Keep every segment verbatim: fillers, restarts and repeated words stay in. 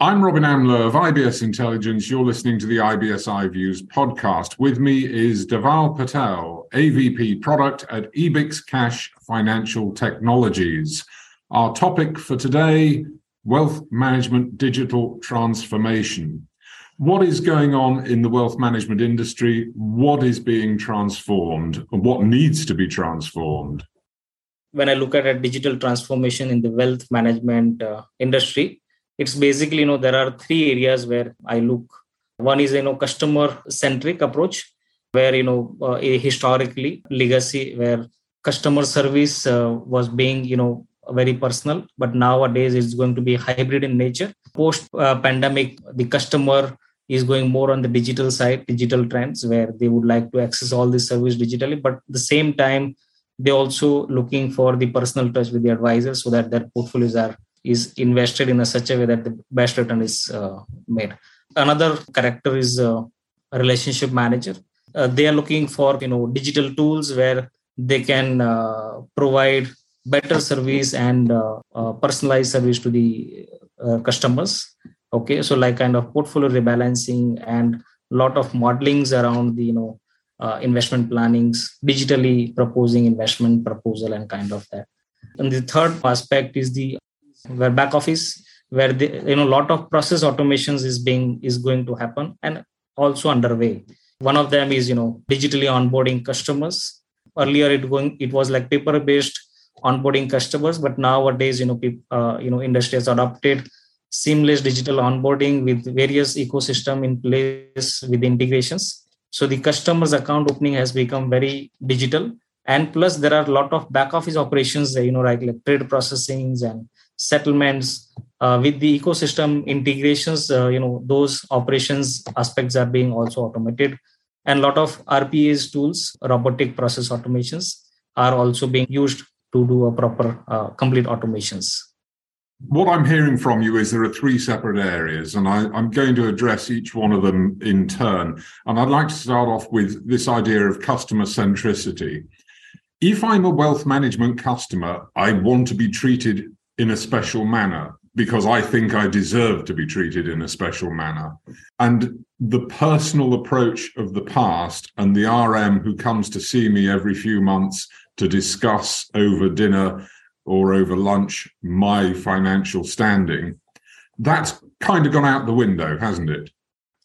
I'm Robin Amler of I B S Intelligence. You're listening to the I B S I Views podcast. With me is Deval Patel, A V P Product at EbixCash Financial Technologies. Our topic for today, wealth management digital transformation. What is going on in the wealth management industry? What is being transformed? What needs to be transformed? When I look at a digital transformation in the wealth management uh, industry, it's basically, you know, there are three areas where I look. One is, you know, customer-centric approach, where, you know, uh, historically legacy, where customer service uh, was being, you know, very personal, but nowadays it's going to be hybrid in nature. Post uh, pandemic, the customer is going more on the digital side, digital trends, where they would like to access all the service digitally, but at the same time, they're also looking for the personal touch with the advisor so that their portfolios are is invested in a such a way that the best return is uh, made. Another character is uh, a relationship manager. Uh, they are looking for, you know, digital tools where they can uh, provide better service and uh, uh, personalized service to the uh, customers. Okay, so like kind of portfolio rebalancing and a lot of modelings around the, you know, uh, investment plannings, digitally proposing investment proposal and kind of that. And the third aspect is the where back office, where the, you know, lot of process automations is being is going to happen and also underway. One of them is, you know, digitally onboarding customers. Earlier it going it was like paper based onboarding customers, but nowadays, you know, people, uh, you know, industry has adopted seamless digital onboarding with various ecosystem in place with integrations. So the customer's account opening has become very digital, and plus there are a lot of back office operations, you know, like, like trade processings and settlements uh, with the ecosystem integrations, uh, you know, those operations aspects are being also automated, and a lot of R P As tools, robotic process automations, are also being used to do a proper uh, complete automations. What I'm hearing from you is there are three separate areas, and I, I'm going to address each one of them in turn. And I'd like to start off with this idea of customer centricity. If I'm a wealth management customer, I want to be treated in a special manner because I think I deserve to be treated in a special manner. And the personal approach of the past and the R M who comes to see me every few months to discuss over dinner or over lunch my financial standing, that's kind of gone out the window, hasn't it?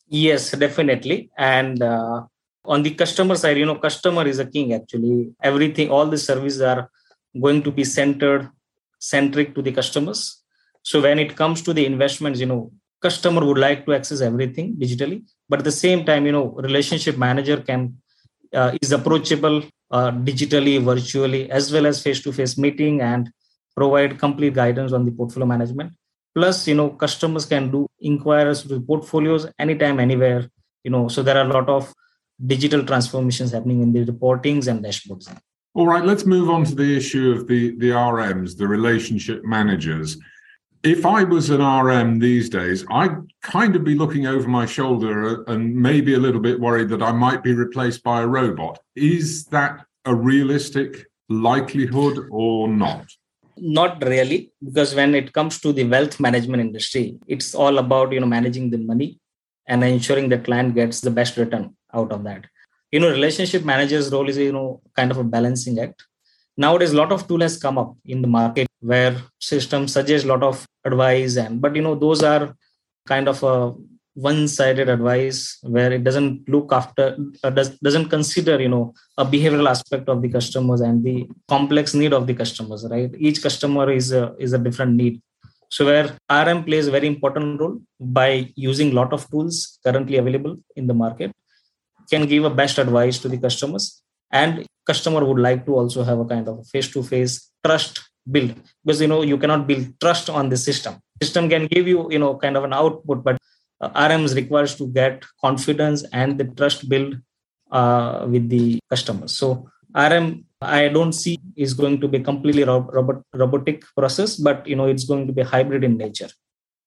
Yes, definitely. And uh, on the customer side, you know, customer is a king actually. Everything, all the services are going to be centered centric to the customers. So when it comes to the investments, you know, customer would like to access everything digitally, but at the same time, you know, relationship manager can uh, is approachable uh, digitally, virtually, as well as face-to-face meeting and provide complete guidance on the portfolio management. Plus, you know, customers can do inquiries to portfolios anytime, anywhere, you know, so there are a lot of digital transformations happening in the reportings and dashboards. All right, let's move on to the issue of the, the R Ms, the relationship managers. If I was an R M these days, I'd kind of be looking over my shoulder and maybe a little bit worried that I might be replaced by a robot. Is that a realistic likelihood or not? Not really, because when it comes to the wealth management industry, it's all about, you know, managing the money and ensuring the client gets the best return out of that. You know, relationship manager's role is, you know, kind of a balancing act. Nowadays, a lot of tool has come up in the market where systems suggest a lot of advice, and but, you know, those are kind of a one-sided advice where it doesn't look after, uh, does, doesn't consider, you know, a behavioral aspect of the customers and the complex need of the customers, right? Each customer is a, is a different need. So where R M plays a very important role by using a lot of tools currently available in the market, can give a best advice to the customers, and customer would like to also have a kind of face-to-face trust build, because, you know, you cannot build trust on the system. System can give you, you know, kind of an output, but uh, R Ms requires to get confidence and the trust build uh, with the customers. So R M, I don't see is going to be completely ro- robot- robotic process, but, you know, it's going to be hybrid in nature.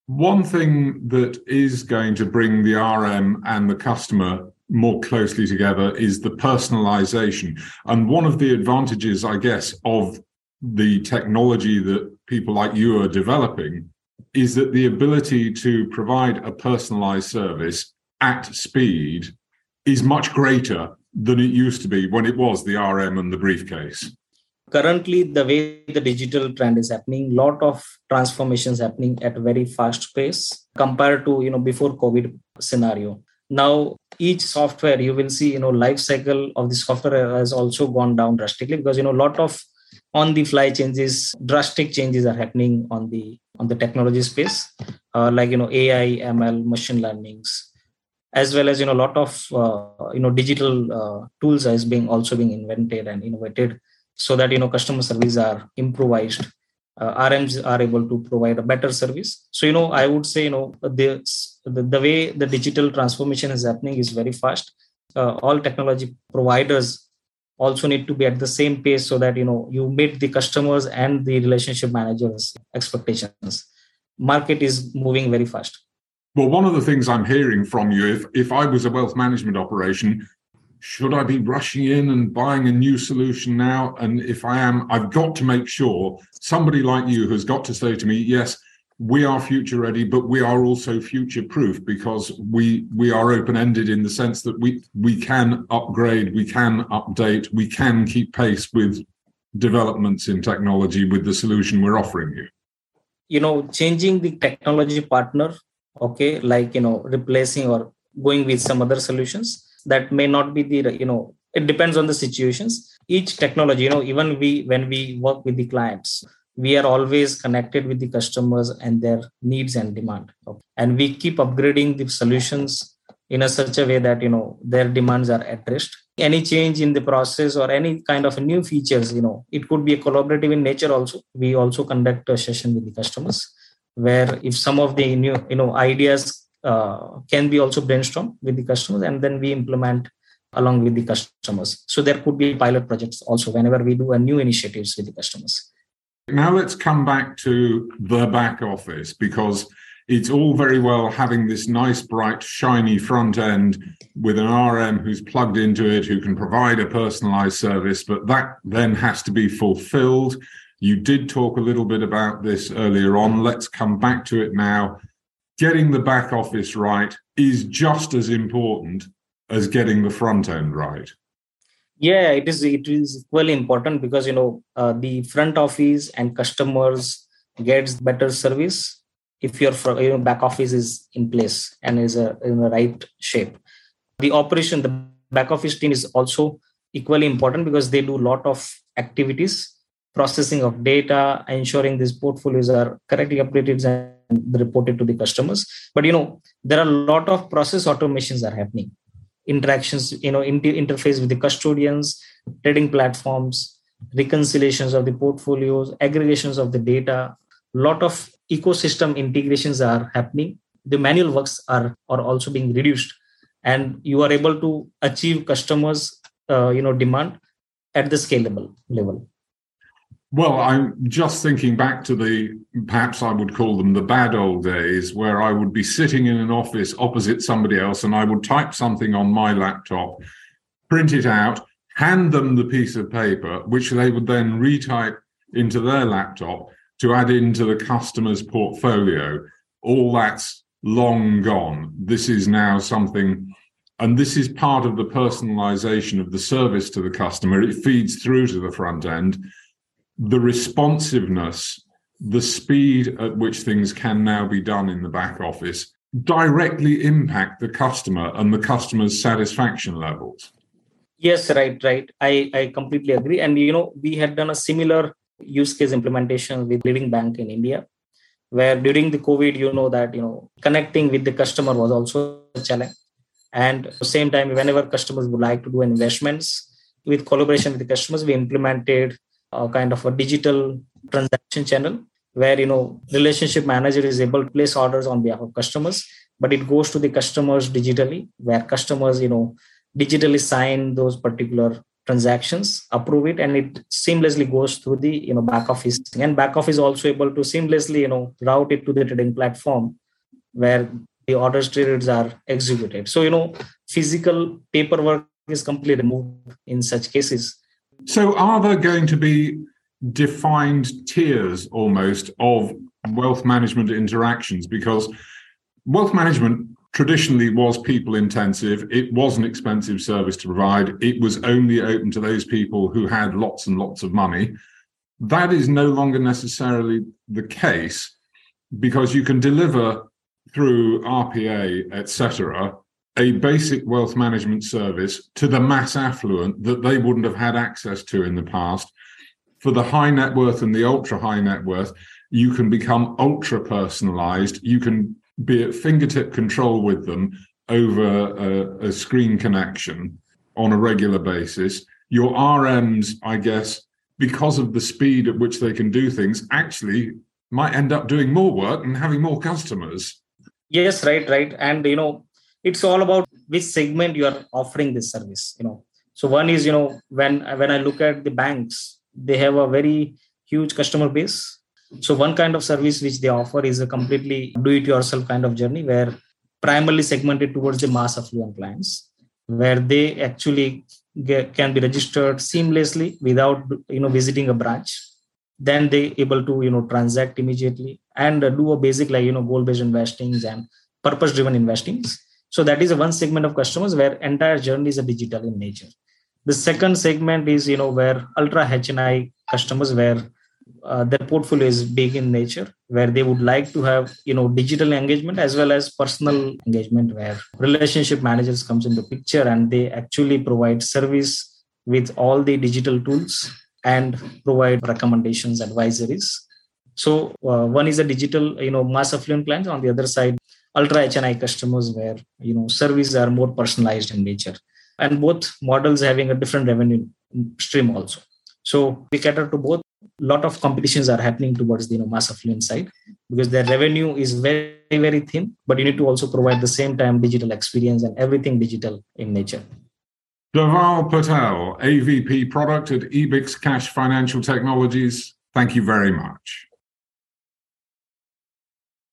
One thing that is going to bring the R M and the customer more closely together is the personalization. And one of the advantages, I guess, of the technology that people like you are developing is that the ability to provide a personalized service at speed is much greater than it used to be when it was the R M and the briefcase. Currently, the way the digital trend is happening, a lot of transformations happening at a very fast pace compared to, you know, before COVID scenario. Now, each software, you will see, you know, life cycle of the software has also gone down drastically because, you know, a lot of on-the-fly changes, drastic changes are happening on the on the technology space, uh, like, you know, A I, M L, machine learnings, as well as, you know, a lot of, uh, you know, digital uh, tools is being also being invented and innovated so that, you know, customer service are improvised. Uh, R Ms are able to provide a better service. So, you know, I would say, you know, the, the, the way the digital transformation is happening is very fast. Uh, all technology providers also need to be at the same pace so that, you know, you meet the customers and the relationship managers' expectations. Market is moving very fast. Well, one of the things I'm hearing from you, if, if I was a wealth management operation, should I be rushing in and buying a new solution now? And if I am, I've got to make sure somebody like you has got to say to me, yes, we are future ready, but we are also future proof because we we are open-ended in the sense that we, we can upgrade, we can update, we can keep pace with developments in technology with the solution we're offering you. You know, changing the technology partner, okay, like, you know, replacing or going with some other solutions. That may not be the, you know, it depends on the situations. Each technology, you know, even we, when we work with the clients, we are always connected with the customers and their needs and demand. And we keep upgrading the solutions in a such a way that, you know, their demands are addressed. Any change in the process or any kind of new features, you know, it could be a collaborative in nature also. We also conduct a session with the customers where if some of the new, you know, ideas Uh, can be also brainstormed with the customers and then we implement along with the customers. So there could be pilot projects also whenever we do a new initiatives with the customers. Now let's come back to the back office because it's all very well having this nice, bright, shiny front end with an R M who's plugged into it, who can provide a personalized service, but that then has to be fulfilled. You did talk a little bit about this earlier on. Let's come back to it now. Getting the back office right is just as important as getting the front end right. Yeah, it is. It is equally important because, you know, uh, the front office and customers gets better service if your you know, back office is in place and is a, in the right shape. The operation, the back office team is also equally important because they do a lot of activities, processing of data, ensuring these portfolios are correctly updated and reported to the customers. But, you know, there are a lot of process automations are happening. Interactions, you know, inter- interface with the custodians, trading platforms, reconciliations of the portfolios, aggregations of the data. A lot of ecosystem integrations are happening. The manual works are, are also being reduced. And you are able to achieve customers, uh, you know, demand at the scalable level. Well, I'm just thinking back to the, perhaps I would call them the bad old days, where I would be sitting in an office opposite somebody else and I would type something on my laptop, print it out, hand them the piece of paper, which they would then retype into their laptop to add into the customer's portfolio. All that's long gone. This is now something, and this is part of the personalization of the service to the customer. It feeds through to the front end. The responsiveness, the speed at which things can now be done in the back office directly impact the customer and the customer's satisfaction levels. Yes, right, right. I, I completely agree. And, you know, we had done a similar use case implementation with Living Bank in India, where during the COVID, you know, that, you know, connecting with the customer was also a challenge. And at the same time, whenever customers would like to do investments with collaboration with the customers, we implemented a kind of a digital transaction channel where, you know, relationship manager is able to place orders on behalf of customers, but it goes to the customers digitally, where customers, you know, digitally sign those particular transactions, approve it, and it seamlessly goes through the, you know, back office. And back office also able to seamlessly, you know, route it to the trading platform where the orders trades are executed. So, you know, physical paperwork is completely removed in such cases. So are there going to be defined tiers almost of wealth management interactions, because wealth management traditionally was people intensive. It was an expensive service to provide. It was only open to those people who had lots and lots of money. That is no longer necessarily the case, because you can deliver through R P A, et cetera, a basic wealth management service to the mass affluent that they wouldn't have had access to in the past. For the high net worth and the ultra high net worth, you can become ultra personalized. You can be at fingertip control with them over a, a screen connection on a regular basis. Your R Ms, I guess, because of the speed at which they can do things, actually might end up doing more work and having more customers. Yes, right, right. And, you know, it's all about which segment you are offering this service, you know. So one is, you know, when, when I look at the banks, they have a very huge customer base. So one kind of service which they offer is a completely do-it-yourself kind of journey, where primarily segmented towards the mass affluent clients, where they actually get, can be registered seamlessly without, you know, visiting a branch. Then they able to, you know, transact immediately and do a basic, like, you know, goal-based investings and purpose-driven investings. So that is one segment of customers where entire journeys are digital in nature. The second segment is, you know, where ultra H N I customers, where uh, their portfolio is big in nature, where they would like to have, you know, digital engagement as well as personal engagement, where relationship managers comes into picture and they actually provide service with all the digital tools and provide recommendations, advisories. So uh, one is a digital, you know, mass affluent clients. On the other side, ultra H N I customers where, you know, services are more personalized in nature, and both models having a different revenue stream also. So we cater to both. A lot of competitions are happening towards the, you know, mass affluent side, because their revenue is very, very thin, but you need to also provide the same time digital experience and everything digital in nature. Deval Patel, A V P Product at EbixCash Financial Technologies, thank you very much.